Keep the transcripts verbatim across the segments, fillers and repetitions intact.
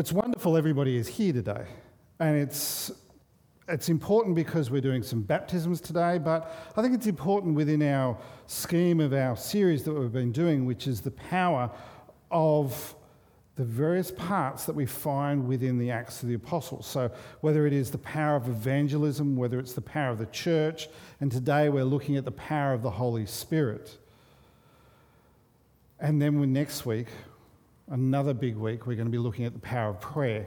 It's wonderful everybody is here today, and it's it's important because we're doing some baptisms today, but I think it's important within our scheme of our series that we've been doing, which is the power of the various parts that we find within the Acts of the Apostles. So whether it is the power of evangelism, whether it's the power of the church, and today we're looking at the power of the Holy Spirit. And then we, next week, another big week, we're going to be looking at the power of prayer.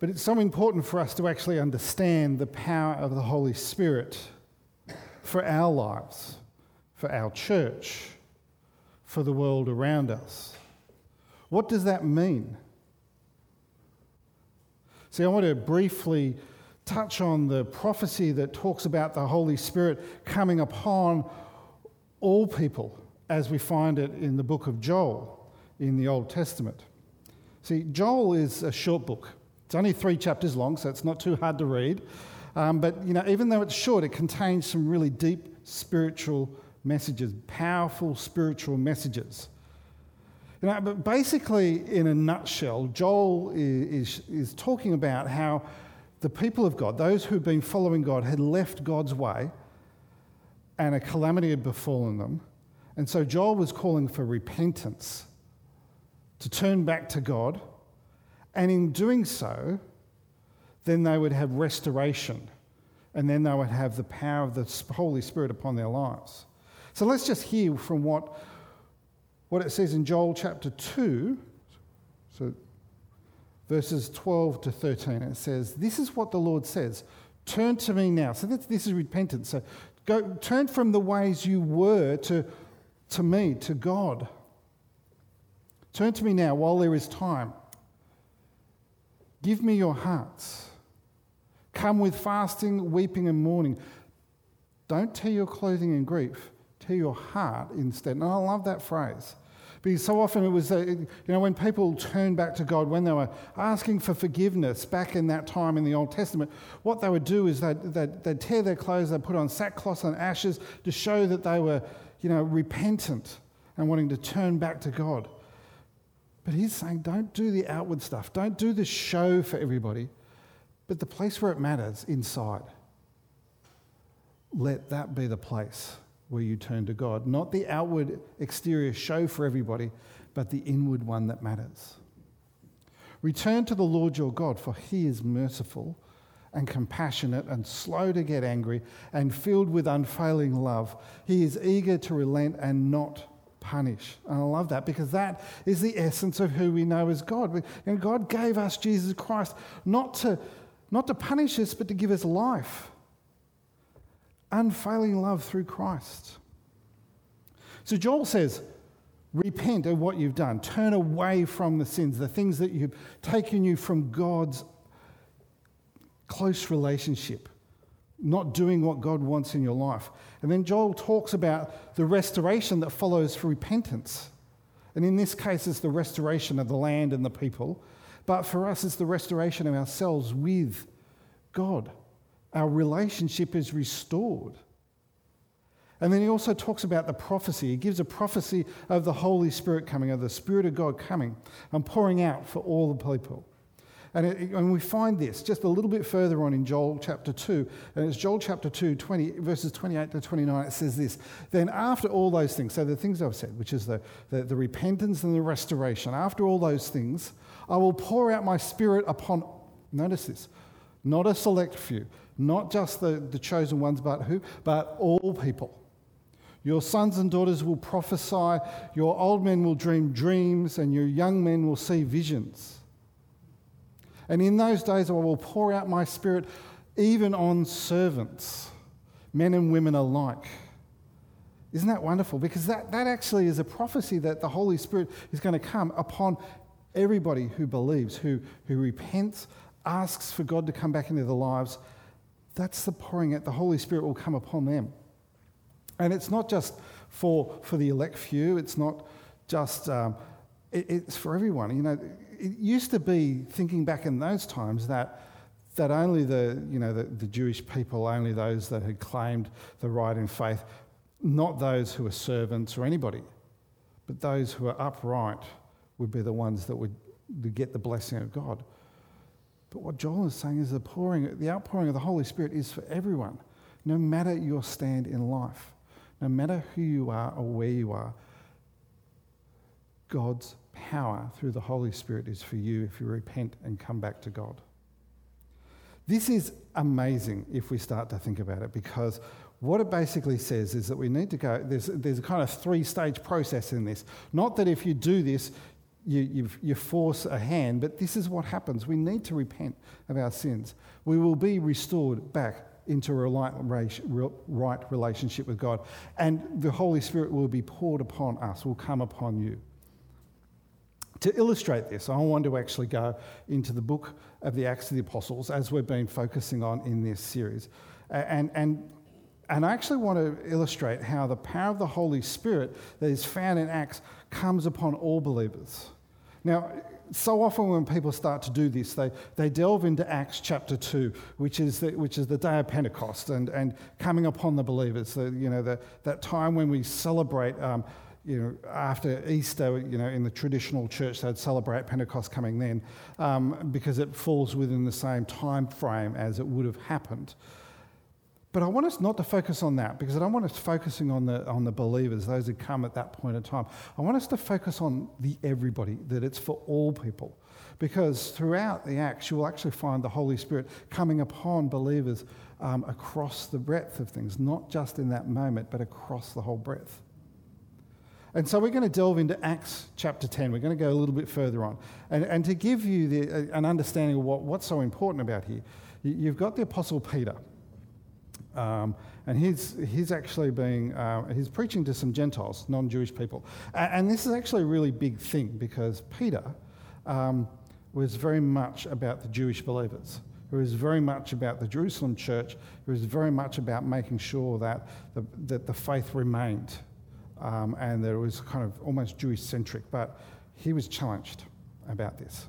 But it's so important for us to actually understand the power of the Holy Spirit for our lives, for our church, for the world around us. What does that mean? See, I want to briefly touch on the prophecy that talks about the Holy Spirit coming upon all people, as we find it in the book of Joel in the Old Testament. See, Joel is a short book. It's only three chapters long, so it's not too hard to read. Um, but, you know, even though it's short, it contains some really deep spiritual messages, powerful spiritual messages. You know, but basically, in a nutshell, Joel is, is, is talking about how the people of God, those who've been following God, had left God's way and a calamity had befallen them. And so Joel was calling for repentance, to turn back to God, and in doing so, then they would have restoration, and then they would have the power of the Holy Spirit upon their lives. So let's just hear from what, what it says in Joel chapter two, so verses twelve to thirteen. It says, "This is what the Lord says, turn to me now." So this, this is repentance. So go, turn from the ways you were to to me, to God. "Turn to me now while there is time. Give me your hearts. Come with fasting, weeping and mourning. Don't tear your clothing in grief, tear your heart instead." And I love that phrase, because so often it was, you know, when people turned back to God, when they were asking for forgiveness back in that time in the Old Testament, what they would do is they'd, they'd, they'd tear their clothes, they'd put on sackcloth and ashes to show that they were, you know, repentant and wanting to turn back to God. But he's saying, don't do the outward stuff. Don't do the show for everybody. But the place where it matters, inside, let that be the place where you turn to God. Not the outward exterior show for everybody, but the inward one that matters. "Return to the Lord your God, for he is merciful and compassionate and slow to get angry and filled with unfailing love. He is eager to relent and not punish." And I love that, because that is the essence of who we know as God. And God gave us Jesus Christ not to, not to punish us, but to give us life. Unfailing love through Christ. So Joel says, repent of what you've done. Turn away from the sins, the things that you've taken you from God's close relationship, not doing what God wants in your life. And then Joel talks about the restoration that follows for repentance. And in this case, it's the restoration of the land and the people. But for us, it's the restoration of ourselves with God. Our relationship is restored. And then he also talks about the prophecy. He gives a prophecy of the Holy Spirit coming, of the Spirit of God coming and pouring out for all the people. And, it, and we find this just a little bit further on in Joel chapter two. And it's Joel chapter two, twenty, verses twenty-eight to twenty-nine. It says this, "Then after all those things," so the things I've said, which is the, the, the repentance and the restoration, "after all those things, I will pour out my Spirit upon," notice this, "not a select few, not just the, the chosen ones, but who? But all people. Your sons and daughters will prophesy, your old men will dream dreams, and your young men will see visions. And in those days I will pour out my Spirit even on servants, men and women alike." Isn't that wonderful? Because that, that actually is a prophecy that the Holy Spirit is going to come upon everybody who believes, who, who repents, asks for God to come back into their lives. That's the pouring out. The Holy Spirit will come upon them. And it's not just for, for the elect few. It's not just... Um, it, it's for everyone. You know, it used to be, thinking back in those times, that that only the, you know, the, the Jewish people, only those that had claimed the right in faith, not those who were servants or anybody, but those who were upright, would be the ones that would get the blessing of God. But what Joel is saying is the pouring, the outpouring of the Holy Spirit is for everyone, no matter your stand in life, no matter who you are or where you are. God's power through the Holy Spirit is for you if you repent and come back to God. This is amazing if we start to think about it, because what it basically says is that we need to go, there's, there's a kind of three-stage process in this. Not that if you do this, you, you've, you force a hand, but this is what happens. We need to repent of our sins. We will be restored back into a right relationship with God, and the Holy Spirit will be poured upon us, will come upon you. To illustrate this, I want to actually go into the book of the Acts of the Apostles, as we've been focusing on in this series. And, and, and I actually want to illustrate how the power of the Holy Spirit that is found in Acts comes upon all believers. Now, so often when people start to do this, they, they delve into Acts chapter two, which is the, which is the day of Pentecost and, and coming upon the believers. So, you know, the, that time when we celebrate... Um, You know, after Easter, you know, in the traditional church, they'd celebrate Pentecost coming then, um, because it falls within the same time frame as it would have happened. But I want us not to focus on that, because I don't want us focusing on the on the believers, those who come at that point in time. I want us to focus on the everybody, that it's for all people, because throughout the Acts, you will actually find the Holy Spirit coming upon believers um, across the breadth of things, not just in that moment, but across the whole breadth. And so we're going to delve into Acts chapter ten. We're going to go a little bit further on. And, and to give you the, uh, an understanding of what, what's so important about here, you've got the Apostle Peter. Um, and he's he's actually being, uh, he's preaching to some Gentiles, non-Jewish people. And, and this is actually a really big thing, because Peter um, was very much about the Jewish believers. It was very much about the Jerusalem church. It was very much about making sure that the, that the faith remained. Um, and there was kind of almost Jewish-centric, but he was challenged about this.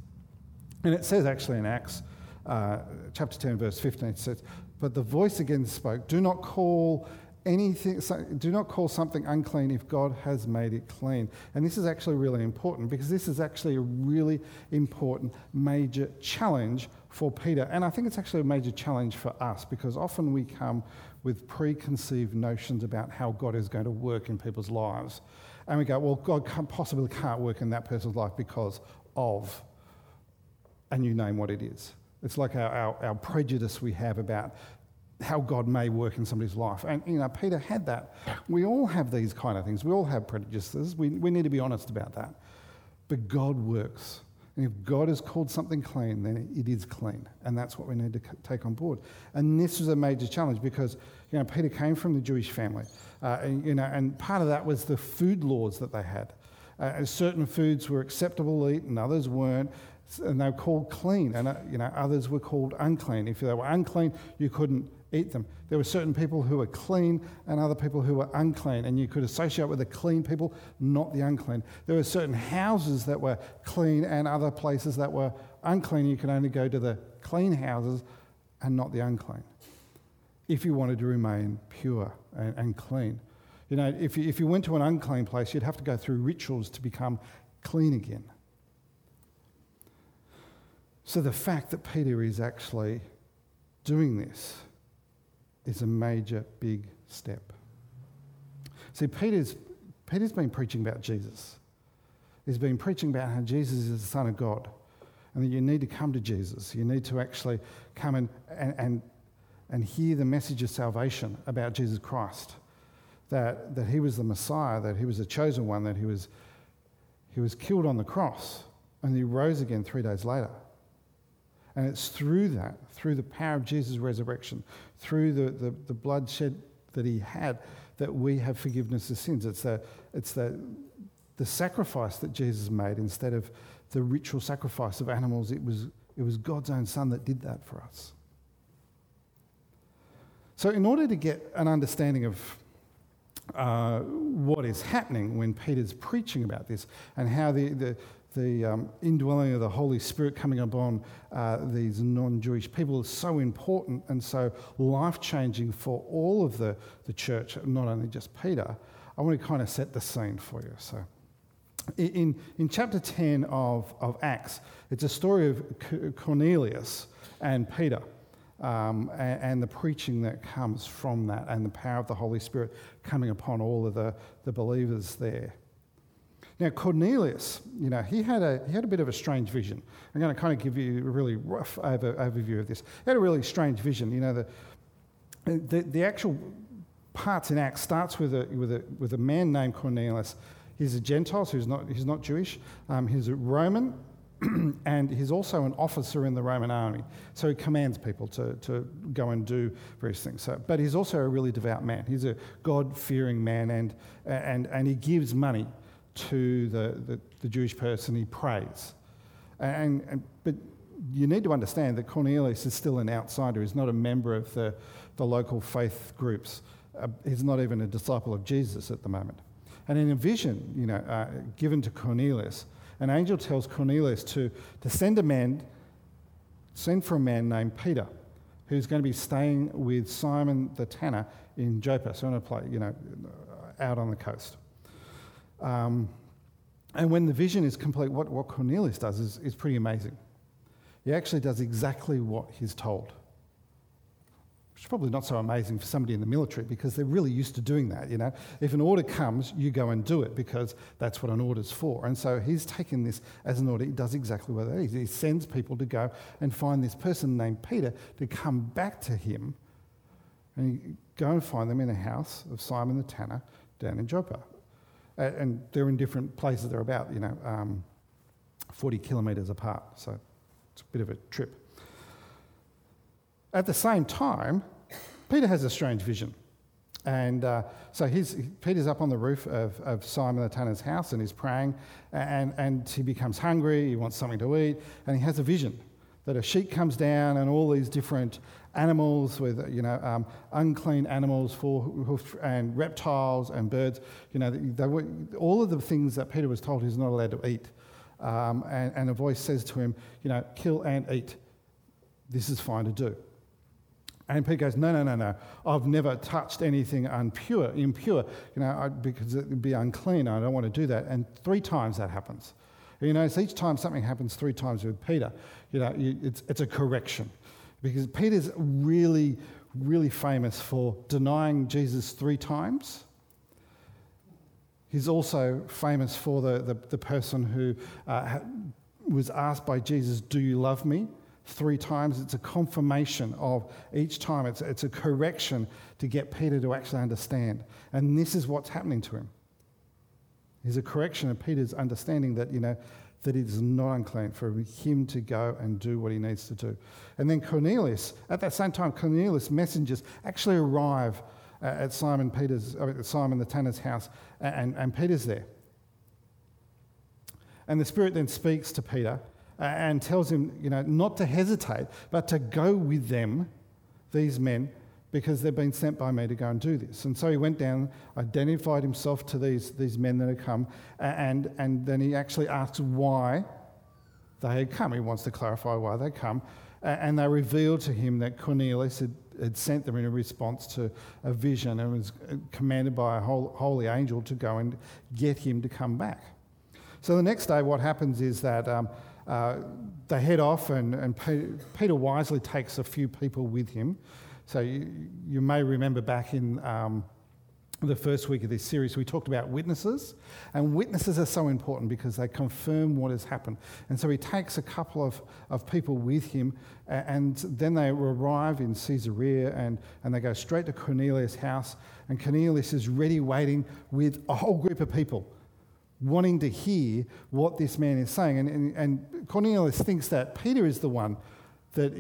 And it says actually in Acts uh, chapter ten, verse fifteen, it says, "But the voice again spoke, do not call anything, do not call something unclean if God has made it clean." And this is actually really important, because this is actually a really important major challenge for Peter. And I think it's actually a major challenge for us, because often we come with preconceived notions about how God is going to work in people's lives. And we go, well, God can't, possibly can't work in that person's life because of, and you name what it is. It's like our, our, our prejudice we have about how God may work in somebody's life. And, you know, Peter had that. We all have these kind of things. We all have prejudices. We, we need to be honest about that. But God works. And if God has called something clean, then it is clean. And that's what we need to take on board. And this was a major challenge, because, you know, Peter came from the Jewish family. Uh, and, you know, and part of that was the food laws that they had. Uh, certain foods were acceptable to eat and others weren't. And they were called clean. And, uh, you know, others were called unclean. If they were unclean, you couldn't eat them. There were certain people who were clean and other people who were unclean, and you could associate with the clean people, not the unclean. There were certain houses that were clean and other places that were unclean. You could only go to the clean houses and not the unclean if you wanted to remain pure and, and clean. You know, if you, if you went to an unclean place, you'd have to go through rituals to become clean again. So the fact that Peter is actually doing this is a major, big step. See, Peter's, Peter's been preaching about Jesus. He's been preaching about how Jesus is the Son of God, and that you need to come to Jesus. You need to actually come and, and, and, and hear the message of salvation about Jesus Christ, that, that he was the Messiah, that he was the chosen one, that he was, he was killed on the cross, and he rose again three days later. And it's through that, through the power of Jesus' resurrection, through the, the, the blood shed that he had, that we have forgiveness of sins. It's, the, it's the, the sacrifice that Jesus made instead of the ritual sacrifice of animals. It was, it was God's own Son that did that for us. So in order to get an understanding of uh, what is happening when Peter's preaching about this, and how the... the The um, indwelling of the Holy Spirit coming upon uh, these non-Jewish people is so important and so life-changing for all of the, the church, not only just Peter, I want to kind of set the scene for you. So in, in chapter ten of, of Acts, it's a story of C- Cornelius and Peter um, and, and the preaching that comes from that and the power of the Holy Spirit coming upon all of the, the believers there. Now, Cornelius, you know, he had a he had a bit of a strange vision. I'm going to kind of give you a really rough over, overview of this. He had a really strange vision. You know, the the, the actual parts in Acts starts with a with a with a man named Cornelius. He's a Gentile, so he's not he's not Jewish. Um, he's a Roman, and he's also an officer in the Roman army. So he commands people to to go and do various things. So, but he's also a really devout man. He's a God-fearing man, and and and he gives money to the, the, the Jewish person, he prays. And, and but you need to understand that Cornelius is still an outsider. He's not a member of the, the local faith groups. Uh, he's not even a disciple of Jesus at the moment. And in a vision, you know, uh, given to Cornelius, an angel tells Cornelius to, to send a man, send for a man named Peter, who's going to be staying with Simon the tanner in Joppa, so on a place, you know, out on the coast. Um, and when the vision is complete, what, what Cornelius does is, is pretty amazing. He actually does exactly what he's told. Which is probably not so amazing for somebody in the military because they're really used to doing that, you know. If an order comes, you go and do it because that's what an order's for. And so he's taken this as an order. He does exactly what that is. He sends people to go and find this person named Peter to come back to him, and he go and find them in the house of Simon the tanner down in Joppa. And they're in different places. They're about, you know, um, forty kilometres apart. So it's a bit of a trip. At the same time, Peter has a strange vision. And uh, so he's, Peter's up on the roof of, of Simon the tanner's house and he's praying. And, and he becomes hungry. He wants something to eat. And he has a vision that a sheet comes down and all these different animals with, you know, um, unclean animals for and reptiles and birds, you know, they were, all of the things that Peter was told he's not allowed to eat. Um, and, and a voice says to him, you know, kill and eat. This is fine to do. And Peter goes, no, no, no, no. I've never touched anything impure, impure, you know, I, because it would be unclean. I don't want to do that. And three times that happens. You notice each time something happens three times with Peter, you know, it's it's a correction. Because Peter's really, really famous for denying Jesus three times. He's also famous for the, the, the person who uh, was asked by Jesus, do you love me? Three times. It's a confirmation of each time. It's, it's a correction to get Peter to actually understand. And this is what's happening to him. He's a correction of Peter's understanding that, you know, that it is not unclean for him to go and do what he needs to do. And then Cornelius, at that same time, Cornelius' messengers actually arrive uh, at Simon Peter's, uh, Simon the tanner's house, and, and Peter's there. And the Spirit then speaks to Peter uh, and tells him, you know, not to hesitate, but to go with them, these men, because they've been sent by me to go and do this. And so he went down, identified himself to these, these men that had come, and, and then he actually asks why they had come. He wants to clarify why they come. And they revealed to him that Cornelius had, had sent them in a response to a vision and was commanded by a holy angel to go and get him to come back. So the next day what happens is that um, uh, they head off, and, and Peter, Peter wisely takes a few people with him. So you, you may remember back in um, the first week of this series, we talked about witnesses. And witnesses are so important because they confirm what has happened. And so he takes a couple of, of people with him, and then they arrive in Caesarea, and, and they go straight to Cornelius' house. And Cornelius is ready, waiting with a whole group of people, wanting to hear what this man is saying. And, and, and Cornelius thinks that Peter is the one that...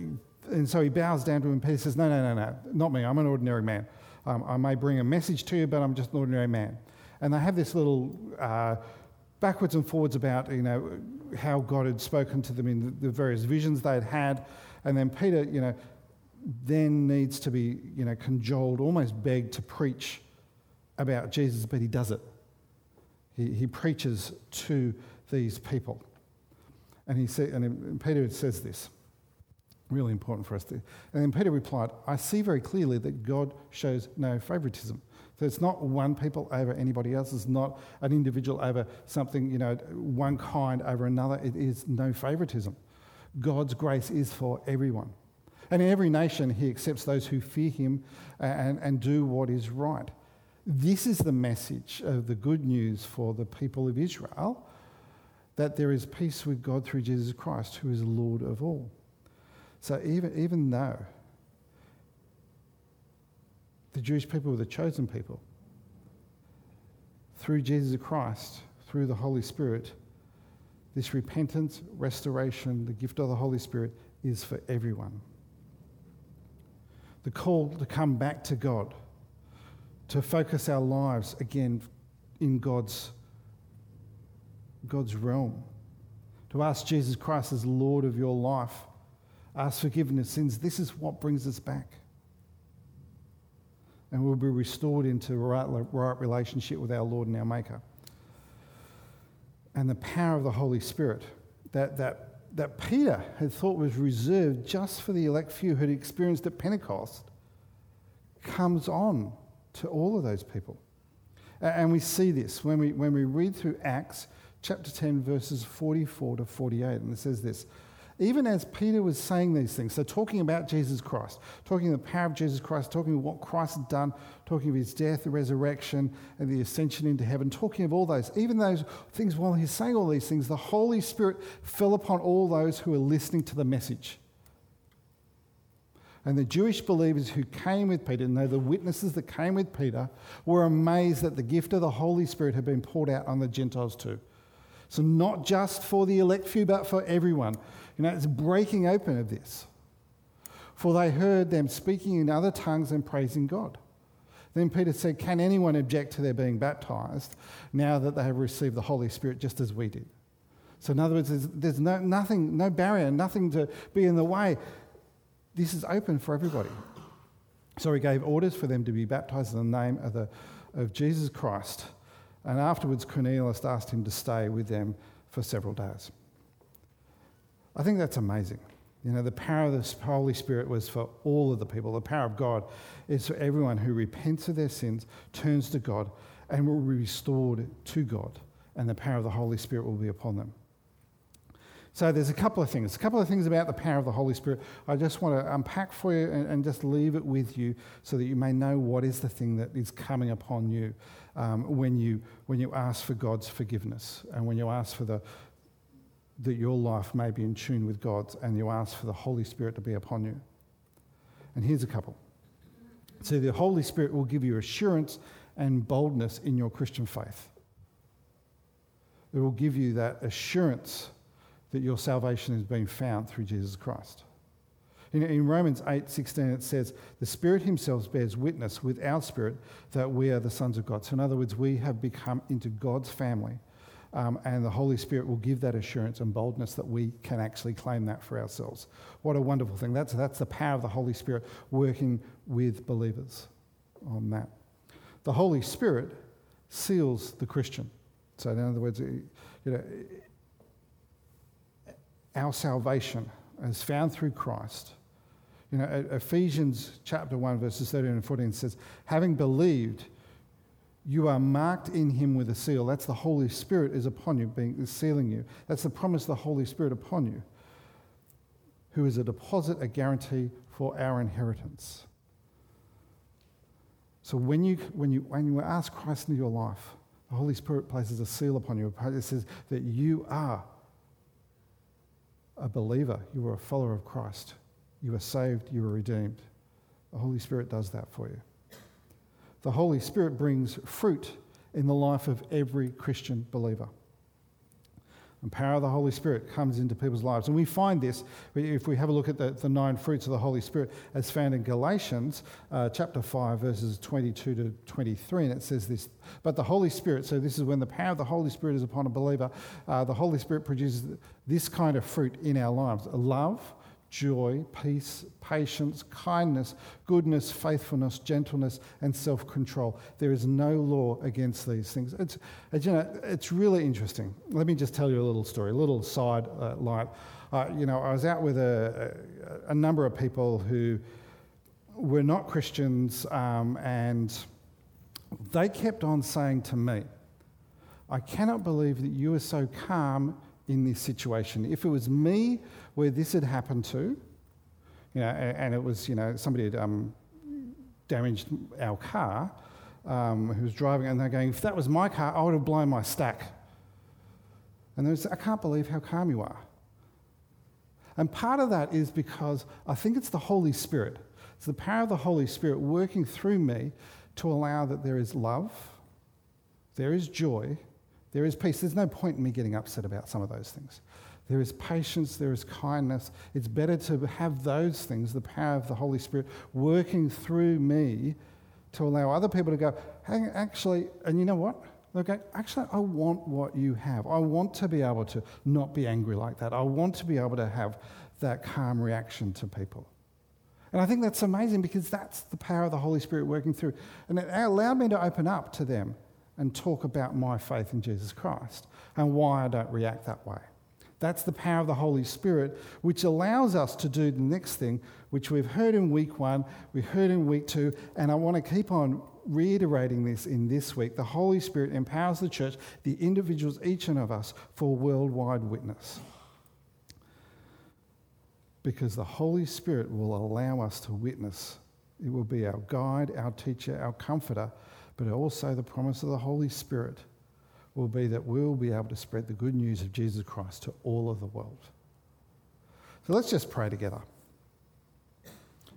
And so he bows down to him, and Peter says, no, no, no, no, not me. I'm an ordinary man. Um, I may bring a message to you, but I'm just an ordinary man. And they have this little uh, backwards and forwards about, you know, how God had spoken to them in the various visions they'd had. And then Peter, you know, then needs to be, you know, cajoled, almost begged to preach about Jesus, but he does it. He, he preaches to these people. And he say, and Peter says this. Really important for us. To, and then Peter replied, I see very clearly that God shows no favoritism. So it's not one people over anybody else. It's not an individual over something, you know, one kind over another. It is no favoritism. God's grace is for everyone. And in every nation, he accepts those who fear him and, and do what is right. This is the message of the good news for the people of Israel, that there is peace with God through Jesus Christ, who is Lord of all. So even, even though the Jewish people were the chosen people, through Jesus Christ, through the Holy Spirit, this repentance, restoration, the gift of the Holy Spirit is for everyone. The call to come back to God, to focus our lives again in God's, God's realm, to ask Jesus Christ as Lord of your life, ask forgiveness of sins. This is what brings us back. And we'll be restored into right, right relationship with our Lord and our Maker. And the power of the Holy Spirit that, that that Peter had thought was reserved just for the elect few who had experienced at Pentecost comes on to all of those people. And we see this when we when we read through Acts chapter ten, verses forty-four to forty-eight, and it says this. Even as Peter was saying these things, so talking about Jesus Christ, talking the power of Jesus Christ, talking of what Christ had done, talking of his death, the resurrection, and the ascension into heaven, talking of all those, even those things, while he's saying all these things, the Holy Spirit fell upon all those who were listening to the message. And the Jewish believers who came with Peter, and the witnesses that came with Peter, were amazed that the gift of the Holy Spirit had been poured out on the Gentiles too. So not just for the elect few, but for everyone. You know, it's breaking open of this. For they heard them speaking in other tongues and praising God. Then Peter said, can anyone object to their being baptized now that they have received the Holy Spirit just as we did? So in other words, there's, there's no, nothing, no barrier, nothing to be in the way. This is open for everybody. So he gave orders for them to be baptized in the name of, the, of Jesus Christ. And afterwards, Cornelius asked him to stay with them for several days. I think that's amazing. You know, the power of the Holy Spirit was for all of the people. The power of God is for everyone who repents of their sins, turns to God, and will be restored to God. And the power of the Holy Spirit will be upon them. So there's a couple of things. A couple of things about the power of the Holy Spirit I just want to unpack for you and, and just leave it with you so that you may know what is the thing that is coming upon you um, when you when you ask for God's forgiveness and when you ask for the that your life may be in tune with God's and you ask for the Holy Spirit to be upon you. And here's a couple. So the Holy Spirit will give you assurance and boldness in your Christian faith. It will give you that assurance that your salvation is being found through Jesus Christ. In, in Romans eight sixteen, it says, the Spirit himself bears witness with our spirit that we are the sons of God. So in other words, we have become into God's family, um, and the Holy Spirit will give that assurance and boldness that we can actually claim that for ourselves. What a wonderful thing. That's, that's the power of the Holy Spirit working with believers on that. The Holy Spirit seals the Christian. So in other words, you know, our salvation is found through Christ. You know, Ephesians chapter one, verses thirteen and fourteen says, having believed, you are marked in him with a seal. That's the Holy Spirit is upon you, being is sealing you. That's the promise of the Holy Spirit upon you, who is a deposit, a guarantee for our inheritance. So when you when you when you ask Christ into your life, the Holy Spirit places a seal upon you. It says that you are a believer, you are a follower of Christ, you are saved, you are redeemed. The Holy Spirit does that for you. The Holy Spirit brings fruit in the life of every Christian believer. The power of the Holy Spirit comes into people's lives. And we find this, if we have a look at the, the nine fruits of the Holy Spirit, as found in Galatians uh, chapter five, verses twenty-two to twenty-three, and it says this, but the Holy Spirit, so this is when the power of the Holy Spirit is upon a believer, uh, the Holy Spirit produces this kind of fruit in our lives, love, joy, peace, patience, kindness, goodness, faithfulness, gentleness, and self-control. There is no law against these things. It's, you know, it's really interesting. Let me just tell you a little story, a little side uh, light. Uh, you know, I was out with a, a, a number of people who were not Christians, um, and they kept on saying to me, I cannot believe that you are so calm in this situation. If it was me where this had happened to, you know, and, and it was, you know, somebody had um, damaged our car, um, who was driving, and they're going, if that was my car, I would have blown my stack. And there's, I can't believe how calm you are. And part of that is because I think it's the Holy Spirit. It's the power of the Holy Spirit working through me to allow that there is love, there is joy, there is peace. There's no point in me getting upset about some of those things. There is patience, there is kindness. It's better to have those things, the power of the Holy Spirit, working through me to allow other people to go, hey, actually, and you know what? They'll go, actually, I want what you have. I want to be able to not be angry like that. I want to be able to have that calm reaction to people. And I think that's amazing, because that's the power of the Holy Spirit working through. And it allowed me to open up to them and talk about my faith in Jesus Christ and why I don't react that way. That's the power of the Holy Spirit, which allows us to do the next thing, which we've heard in week one, we heard in week two, and I want to keep on reiterating this in this week. The Holy Spirit empowers the church, the individuals, each one of us, for worldwide witness. Because the Holy Spirit will allow us to witness. It will be our guide, our teacher, our comforter, but also the promise of the Holy Spirit will be that we'll be able to spread the good news of Jesus Christ to all of the world. So let's just pray together.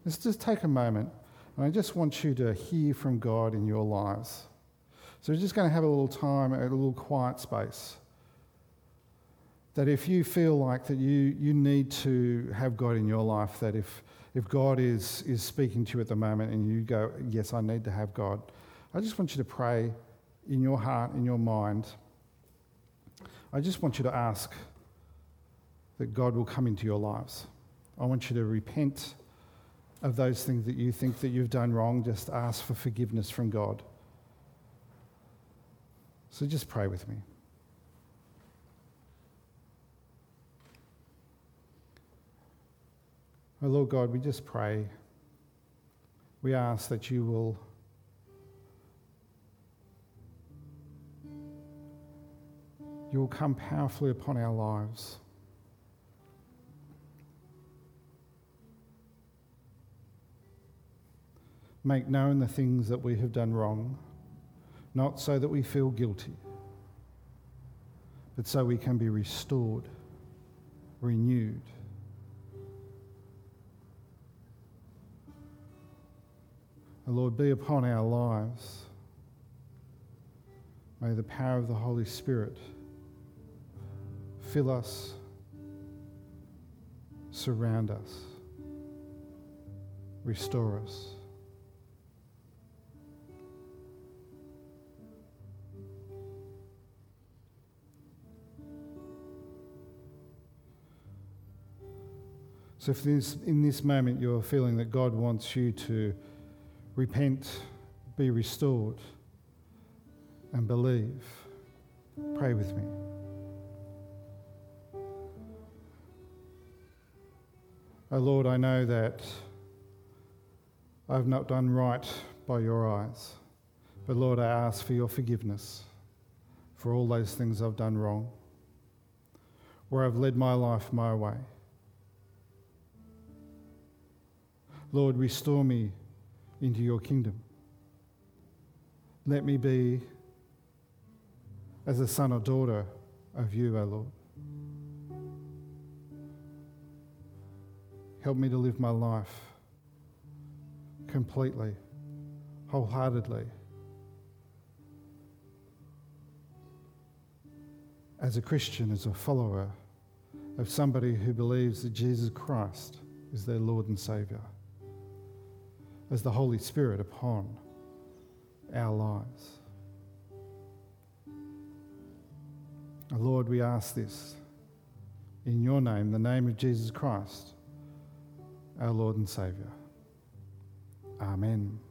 Let's just take a moment, and I just want you to hear from God in your lives. So we're just going to have a little time, a little quiet space. That if you feel like that you, you need to have God in your life, that if, if God is, is speaking to you at the moment and you go, yes, I need to have God, I just want you to pray in your heart, in your mind. I just want you to ask that God will come into your lives. I want you to repent of those things that you think that you've done wrong. Just ask for forgiveness from God. So just pray with me. Oh Lord God, we just pray. We ask that you will You will come powerfully upon our lives. Make known the things that we have done wrong, not so that we feel guilty, but so we can be restored, renewed. And Lord, be upon our lives. May the power of the Holy Spirit fill us, surround us, restore us. So if this, in this moment you're feeling that God wants you to repent, be restored, and believe, pray with me. Oh Lord, I know that I've not done right by your eyes, but Lord, I ask for your forgiveness for all those things I've done wrong, where I've led my life my way. Lord, restore me into your kingdom. Let me be as a son or daughter of you, O Lord. Help me to live my life completely, wholeheartedly, as a Christian, as a follower of somebody who believes that Jesus Christ is their Lord and Saviour, as the Holy Spirit upon our lives. Lord, we ask this in your name, the name of Jesus Christ, our Lord and Saviour. Amen.